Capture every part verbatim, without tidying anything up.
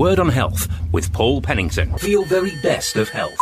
Word on Health with Paul Pennington. For your very best of health.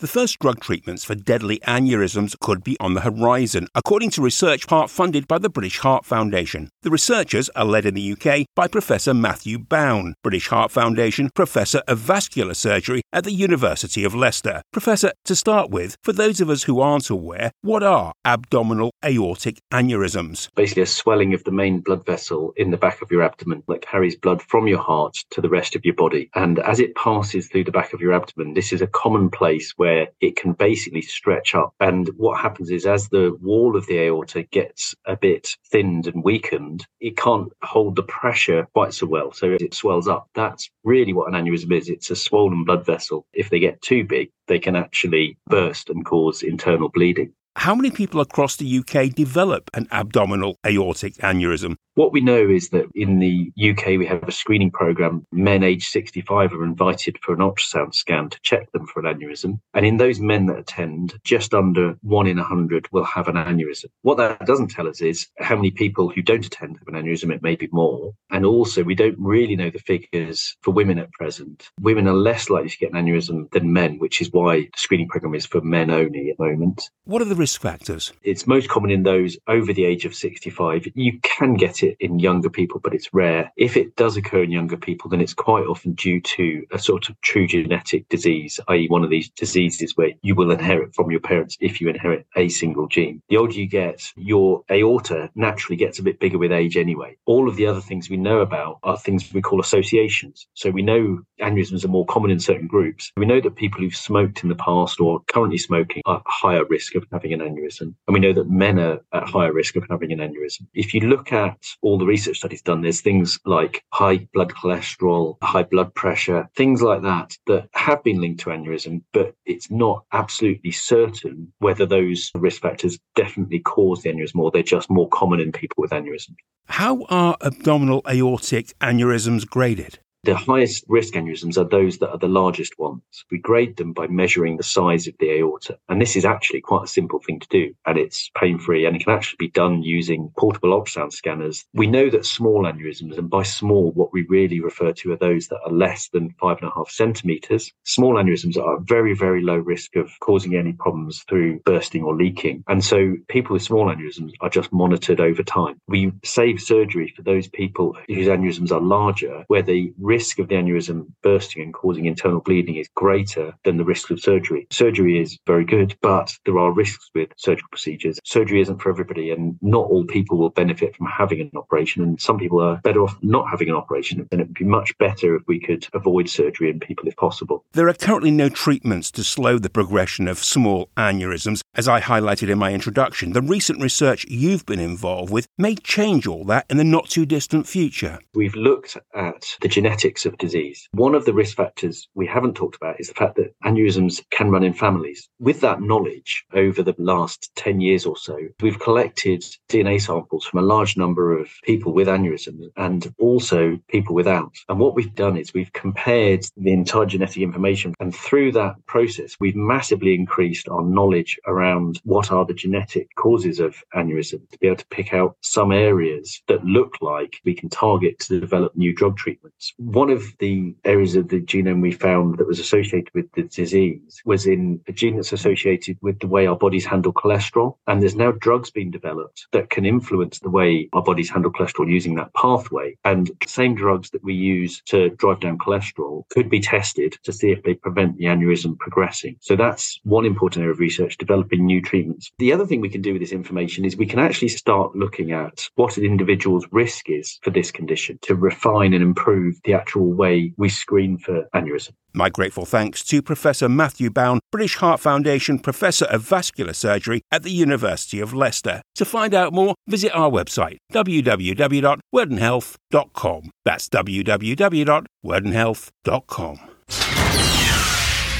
The first drug treatments for deadly aneurysms could be on the horizon, according to research part funded by the British Heart Foundation. The researchers are led in the U K by Professor Matthew Bown, British Heart Foundation Professor of Vascular Surgery at the University of Leicester. Professor, to start with, for those of us who aren't aware, what are abdominal aortic aneurysms? Basically a swelling of the main blood vessel in the back of your abdomen that carries blood from your heart to the rest of your body. And as it passes through the back of your abdomen, this is a common place where it can basically stretch up. And what happens is, as the wall of the aorta gets a bit thinned and weakened, it can't hold the pressure quite so well. So it swells up. That's really what an aneurysm is. It's a swollen blood vessel. If they get too big, they can actually burst and cause internal bleeding. How many people across the U K develop an abdominal aortic aneurysm? What we know is that in the U K, we have a screening programme. Men aged sixty-five are invited for an ultrasound scan to check them for an aneurysm. And in those men that attend, just under one in one hundred will have an aneurysm. What that doesn't tell us is how many people who don't attend have an aneurysm. It may be more. And also, we don't really know the figures for women at present. Women are less likely to get an aneurysm than men, which is why the screening programme is for men only at the moment. What are the risk factors? It's most common in those over the age of sixty-five. You can get it in younger people, but it's rare. If it does occur in younger people, then it's quite often due to a sort of true genetic disease, that is one of these diseases where you will inherit from your parents if you inherit a single gene. The older you get, your aorta naturally gets a bit bigger with age anyway. All of the other things we know about are things we call associations. So we know aneurysms are more common in certain groups. We know that people who've smoked in the past or are currently smoking are at higher risk of having an aneurysm. And we know that men are at higher risk of having an aneurysm. If you look at all the research studies done, there's things like high blood cholesterol, high blood pressure, things like that that have been linked to aneurysm, but it's not absolutely certain whether those risk factors definitely cause the aneurysm or they're just more common in people with aneurysm. How are abdominal aortic aneurysms graded? The highest risk aneurysms are those that are the largest ones. We grade them by measuring the size of the aorta. And this is actually quite a simple thing to do. And it's pain-free and it can actually be done using portable ultrasound scanners. We know that small aneurysms, and by small, what we really refer to are those that are less than five and a half centimetres. Small aneurysms are at very, very low risk of causing any problems through bursting or leaking. And so people with small aneurysms are just monitored over time. We save surgery for those people whose aneurysms are larger, where they really risk of the aneurysm bursting and causing internal bleeding is greater than the risk of surgery. Surgery is very good, but there are risks with surgical procedures. Surgery isn't for everybody, and not all people will benefit from having an operation, and some people are better off not having an operation, and it would be much better if we could avoid surgery in people if possible. There are currently no treatments to slow the progression of small aneurysms. As I highlighted in my introduction, the recent research you've been involved with may change all that in the not-too-distant future. We've looked at the genetic of disease. One of the risk factors we haven't talked about is the fact that aneurysms can run in families. With that knowledge, over the last ten years or so, we've collected D N A samples from a large number of people with aneurysms and also people without. And what we've done is we've compared the entire genetic information, and through that process, we've massively increased our knowledge around what are the genetic causes of aneurysm to be able to pick out some areas that look like we can target to develop new drug treatments. One of the areas of the genome we found that was associated with the disease was in a gene that's associated with the way our bodies handle cholesterol. And there's now drugs being developed that can influence the way our bodies handle cholesterol using that pathway. And the same drugs that we use to drive down cholesterol could be tested to see if they prevent the aneurysm progressing. So that's one important area of research, developing new treatments. The other thing we can do with this information is we can actually start looking at what an individual's risk is for this condition to refine and improve the actual way we screen for aneurysm. My grateful thanks to Professor Matthew Bown, British Heart Foundation Professor of Vascular Surgery at the University of Leicester. To find out more, visit our website, w w w dot word and health dot com. That's w w w dot word and health dot com.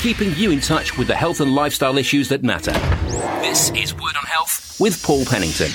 Keeping you in touch with the health and lifestyle issues that matter. This is Word on Health with Paul Pennington.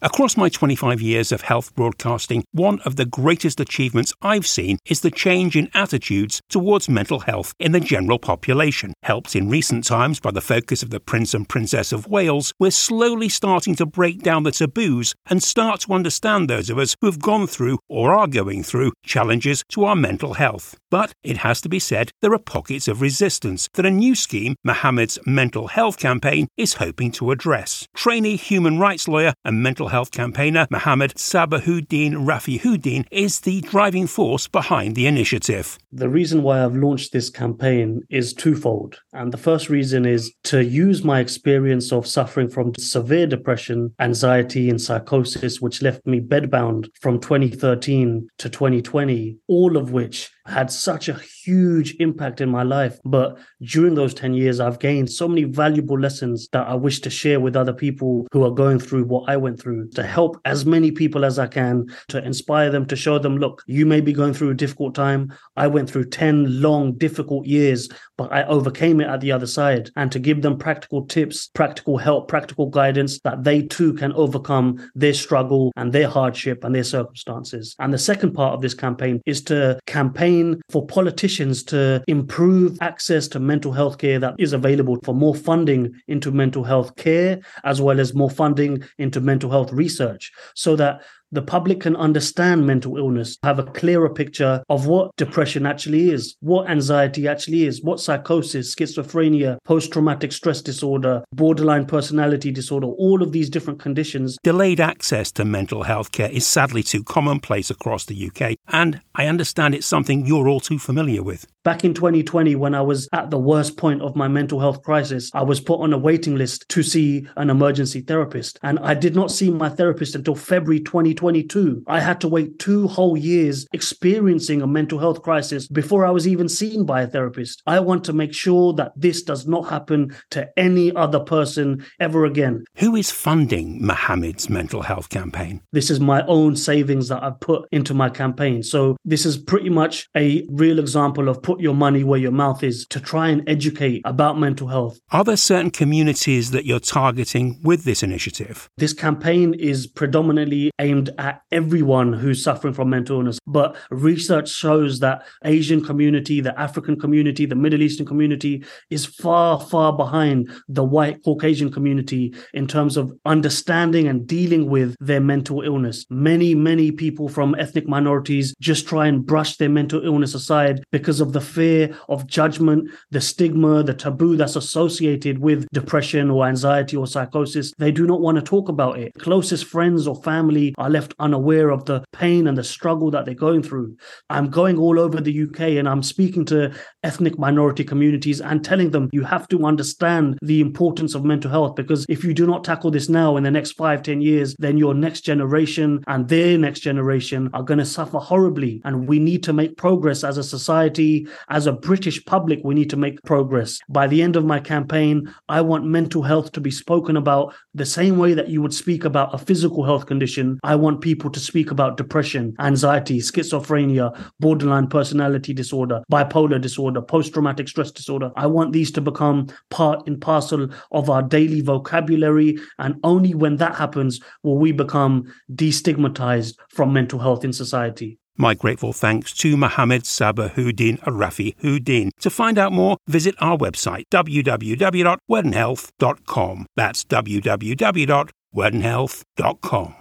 Across my twenty-five years of health broadcasting, one of the greatest achievements I've seen is the change in attitudes towards mental health in the general population. Helped in recent times by the focus of the Prince and Princess of Wales, we're slowly starting to break down the taboos and start to understand those of us who have gone through or are going through challenges to our mental health. But it has to be said, there are pockets of resistance that a new scheme, Mohammed's Mental Health Campaign, is hoping to address. Trainee human rights lawyer and mental health campaigner Mohammed Sabahuddin Rafiuddin is the driving force behind the initiative. The reason why I've launched this campaign is twofold. And the first reason is to use my experience of suffering from severe depression, anxiety and psychosis, which left me bedbound from twenty thirteen to twenty twenty, all of which had such a huge impact in my life. But during those ten years, I've gained so many valuable lessons that I wish to share with other people who are going through what I went through, to help as many people as I can, to inspire them, to show them, look, you may be going through a difficult time. I went through ten long, difficult years, but I overcame it at the other side, and to give them practical tips, practical help, practical guidance that they too can overcome their struggle and their hardship and their circumstances. And the second part of this campaign is to campaign for politicians to improve access to mental health care that is available, for more funding into mental health care, as well as more funding into mental health research, so that the public can understand mental illness, have a clearer picture of what depression actually is, what anxiety actually is, what psychosis, schizophrenia, post-traumatic stress disorder, borderline personality disorder, all of these different conditions. Delayed access to mental health care is sadly too commonplace across the U K, and I understand it's something you're all too familiar with. Back in twenty twenty, when I was at the worst point of my mental health crisis, I was put on a waiting list to see an emergency therapist, and I did not see my therapist until February twenty twenty-two. I had to wait two whole years experiencing a mental health crisis before I was even seen by a therapist. I want to make sure that this does not happen to any other person ever again. Who is funding Mohammed's Mental Health Campaign? This is my own savings that I've put into my campaign. So this is pretty much a real example of put your money where your mouth is, to try and educate about mental health. Are there certain communities that you're targeting with this initiative? This campaign is predominantly aimed at everyone who's suffering from mental illness. But research shows that Asian community, the African community, the Middle Eastern community is far, far behind the white Caucasian community in terms of understanding and dealing with their mental illness. Many, many people from ethnic minorities just try and brush their mental illness aside because of the fear of judgment, the stigma, the taboo that's associated with depression or anxiety or psychosis. They do not want to talk about it. Closest friends or family are left unaware of the pain and the struggle that they're going through. I'm going all over the U K and I'm speaking to ethnic minority communities and telling them you have to understand the importance of mental health, because if you do not tackle this now, in the next five, ten years, then your next generation and their next generation are going to suffer horribly. And we need to make progress as a society, as a British public, we need to make progress. By the end of my campaign, I want mental health to be spoken about the same way that you would speak about a physical health condition. I want people to speak about depression, anxiety, schizophrenia, borderline personality disorder, bipolar disorder, post-traumatic stress disorder. I want these to become part and parcel of our daily vocabulary, and only when that happens will we become destigmatized from mental health in society. My grateful thanks to Mohammed Sabahuddin Rafiuddin. To find out more, visit our website, w w w dot word and health dot com. That's w w w dot word and health dot com.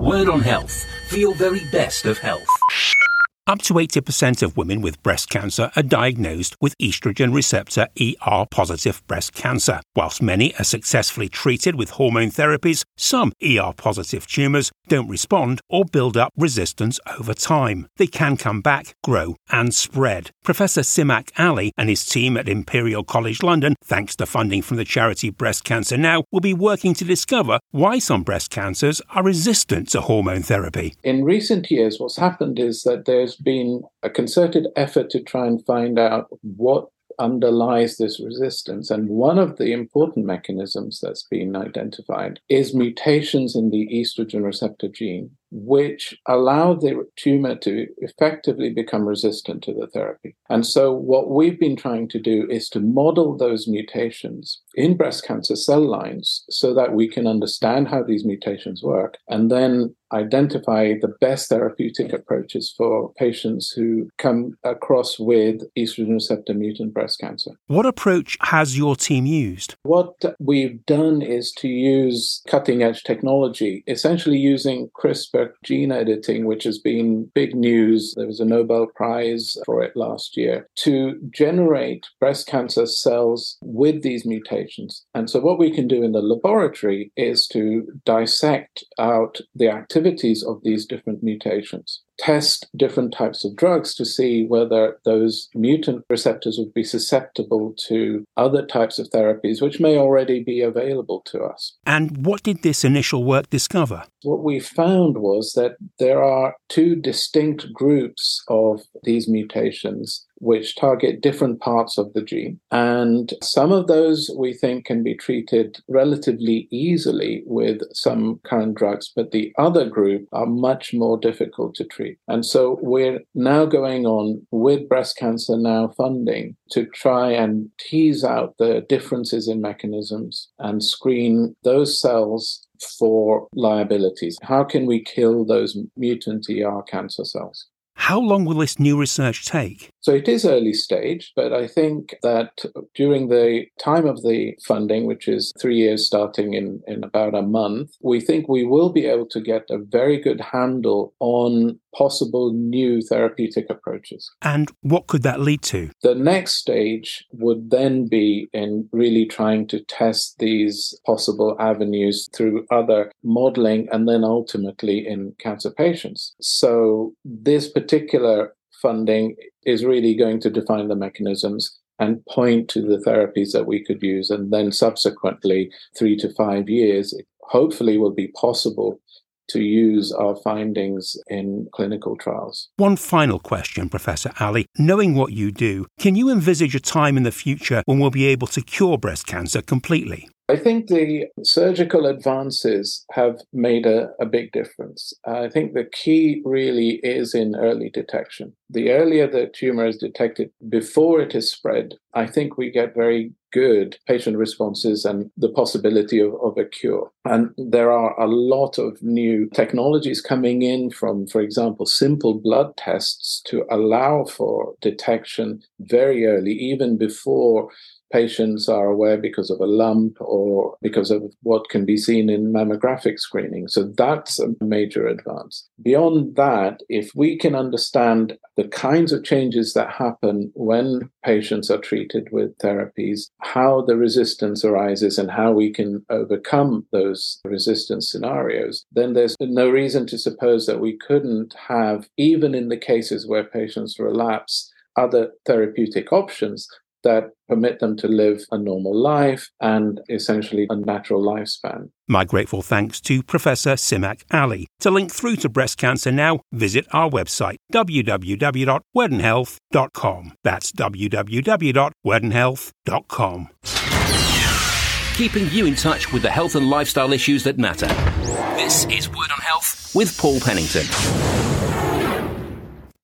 Word on Health, for your very best of health. Up to eighty percent of women with breast cancer are diagnosed with estrogen receptor E R positive breast cancer. Whilst many are successfully treated with hormone therapies, some E R positive tumours don't respond or build up resistance over time. They can come back, grow and spread. Professor Simak Ali and his team at Imperial College London, thanks to funding from the charity Breast Cancer Now, will be working to discover why some breast cancers are resistant to hormone therapy. In recent years, what's happened is that there's been a concerted effort to try and find out what underlies this resistance. And one of the important mechanisms that's been identified is mutations in the estrogen receptor gene. which allowed the tumour to effectively become resistant to the therapy. And so what we've been trying to do is to model those mutations in breast cancer cell lines so that we can understand how these mutations work and then identify the best therapeutic approaches for patients who come across with estrogen receptor mutant breast cancer. What approach has your team used? What we've done is to use cutting-edge technology, essentially using CRISPR gene editing, which has been big news. There was a Nobel Prize for it last year, to generate breast cancer cells with these mutations. And so what we can do in the laboratory is to dissect out the activity activities of these different mutations, test different types of drugs to see whether those mutant receptors would be susceptible to other types of therapies which may already be available to us. And what did this initial work discover? What we found was that there are two distinct groups of these mutations which target different parts of the gene. And some of those we think can be treated relatively easily with some current drugs, but the other group are much more difficult to treat. And so we're now going on with Breast Cancer Now funding to try and tease out the differences in mechanisms and screen those cells for liabilities. How can we kill those mutant E R cancer cells? How long will this new research take? So it is early stage, but I think that during the time of the funding, which is three years starting in, in about a month, we think we will be able to get a very good handle on possible new therapeutic approaches. And what could that lead to? The next stage would then be in really trying to test these possible avenues through other modelling and then ultimately in cancer patients. So this particular funding is really going to define the mechanisms and point to the therapies that we could use. And then subsequently, three to five years, it hopefully will be possible to use our findings in clinical trials. One final question, Professor Ali. Knowing what you do, can you envisage a time in the future when we'll be able to cure breast cancer completely? I think the surgical advances have made a, a big difference. I think the key really is in early detection. The earlier the tumour is detected before it is spread, I think we get very good patient responses and the possibility of, of a cure. And there are a lot of new technologies coming in from, for example, simple blood tests to allow for detection very early, even before patients are aware because of a lump or because of what can be seen in mammographic screening. So that's a major advance. Beyond that, if we can understand the kinds of changes that happen when patients are treated with therapies, how the resistance arises and how we can overcome those resistance scenarios, then there's no reason to suppose that we couldn't have, even in the cases where patients relapse, other therapeutic options that permit them to live a normal life and essentially a natural lifespan. My grateful thanks to Professor Simak Ali. To link through to Breast Cancer Now, visit our website, w w w dot word and health dot com. That's w w w dot word and health dot com. Keeping you in touch with the health and lifestyle issues that matter. This is Word on Health with Paul Pennington.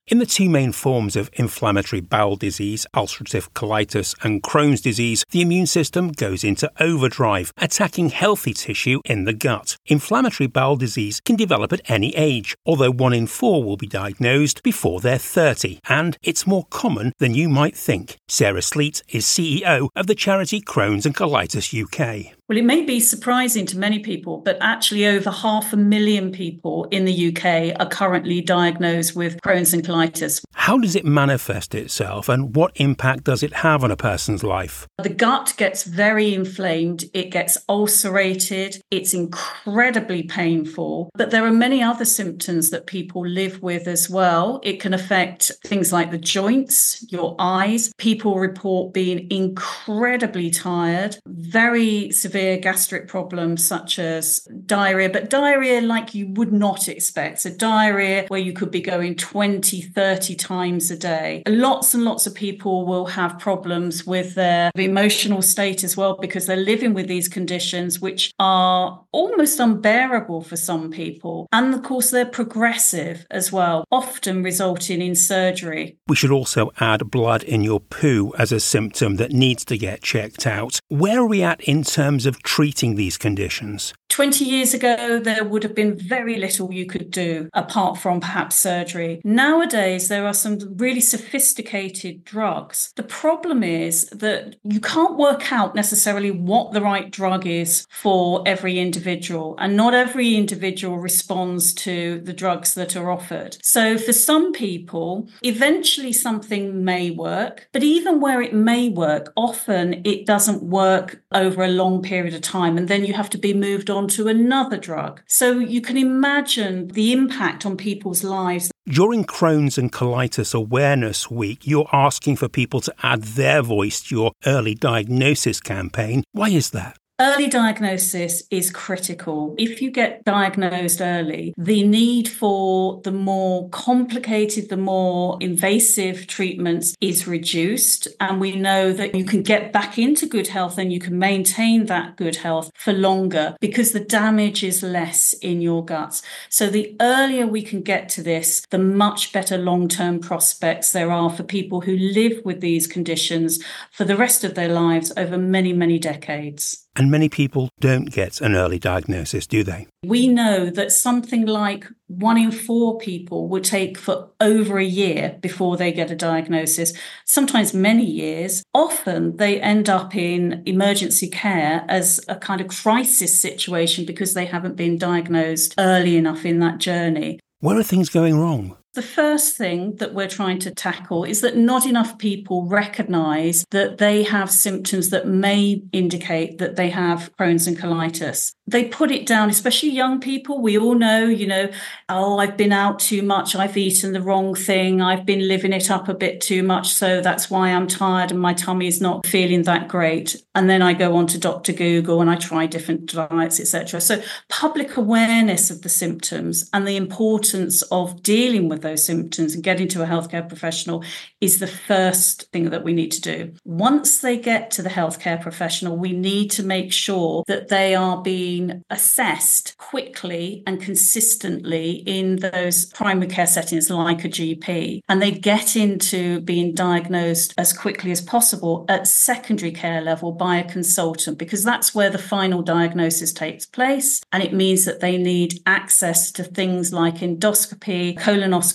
In the two main forms of inflammatory bowel disease, ulcerative colitis and Crohn's disease, the immune system goes into overdrive, attacking healthy tissue in the gut. Inflammatory bowel disease can develop at any age, although one in four will be diagnosed before they're thirty, and it's more common than you might think. Sarah Sleet is C E O of the charity Crohn's and Colitis U K. Well, it may be surprising to many people, but actually over half a million people in the U K are currently diagnosed with Crohn's and colitis. How does it manifest itself and what impact does it have on a person's life? The gut gets very inflamed, it gets ulcerated, it's incredibly painful, but there are many other symptoms that people live with as well. It can affect things like the joints, your eyes. People report being incredibly tired, very severe. severe gastric problems such as diarrhea, but diarrhea like you would not expect. So diarrhea where you could be going twenty, thirty times times a day. Lots and lots of people will have problems with their emotional state as well, because they're living with these conditions which are almost unbearable for some people. And of course, they're progressive as well, often resulting in surgery. We should also add blood in your poo as a symptom that needs to get checked out. Where are we at in terms of treating these conditions? twenty years ago, there would have been very little you could do apart from perhaps surgery. Nowadays, there are some really sophisticated drugs. The problem is that you can't work out necessarily what the right drug is for every individual, and not every individual responds to the drugs that are offered. So for some people, eventually something may work, but even where it may work, often it doesn't work over a long period of time, and then you have to be moved on to another drug. So you can imagine the impact on people's lives. During Crohn's and Colitis Awareness Week, you're asking for people to add their voice to your early diagnosis campaign. Why is that? Early diagnosis is critical. If you get diagnosed early, the need for the more complicated, the more invasive treatments is reduced. And we know that you can get back into good health and you can maintain that good health for longer because the damage is less in your guts. So the earlier we can get to this, the much better long-term prospects there are for people who live with these conditions for the rest of their lives over many, many decades. And many people don't get an early diagnosis, do they? We know that something like one in four people will take for over a year before they get a diagnosis, sometimes many years. Often they end up in emergency care as a kind of crisis situation because they haven't been diagnosed early enough in that journey. Where are things going wrong? The first thing that we're trying to tackle is that not enough people recognise that they have symptoms that may indicate that they have Crohn's and colitis. They put it down, especially young people. We all know, you know, oh, I've been out too much, I've eaten the wrong thing, I've been living it up a bit too much, so that's why I'm tired and my tummy's not feeling that great. And then I go on to Doctor Google and I try different diets, et cetera. So public awareness of the symptoms and the importance of dealing with those symptoms and getting to a healthcare professional is the first thing that we need to do. Once they get to the healthcare professional, we need to make sure that they are being assessed quickly and consistently in those primary care settings like a G P, and they get into being diagnosed as quickly as possible at secondary care level by a consultant, because that's where the final diagnosis takes place, and it means that they need access to things like endoscopy, colonoscopy,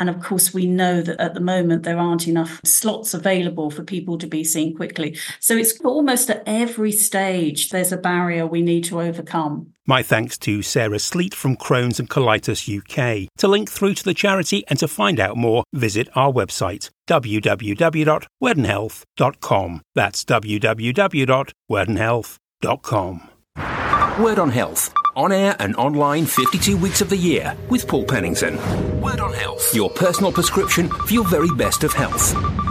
and of course, we know that at the moment there aren't enough slots available for people to be seen quickly. So it's almost at every stage there's a barrier we need to overcome. My thanks to Sarah Sleet from Crohn's and Colitis U K. To link through to the charity and to find out more, visit our website, w w w dot word on health dot com. That's w w w dot word on health dot com. Word on Health. On air and online fifty-two weeks of the year with Paul Pennington. Word on Health. Your personal prescription for your very best of health.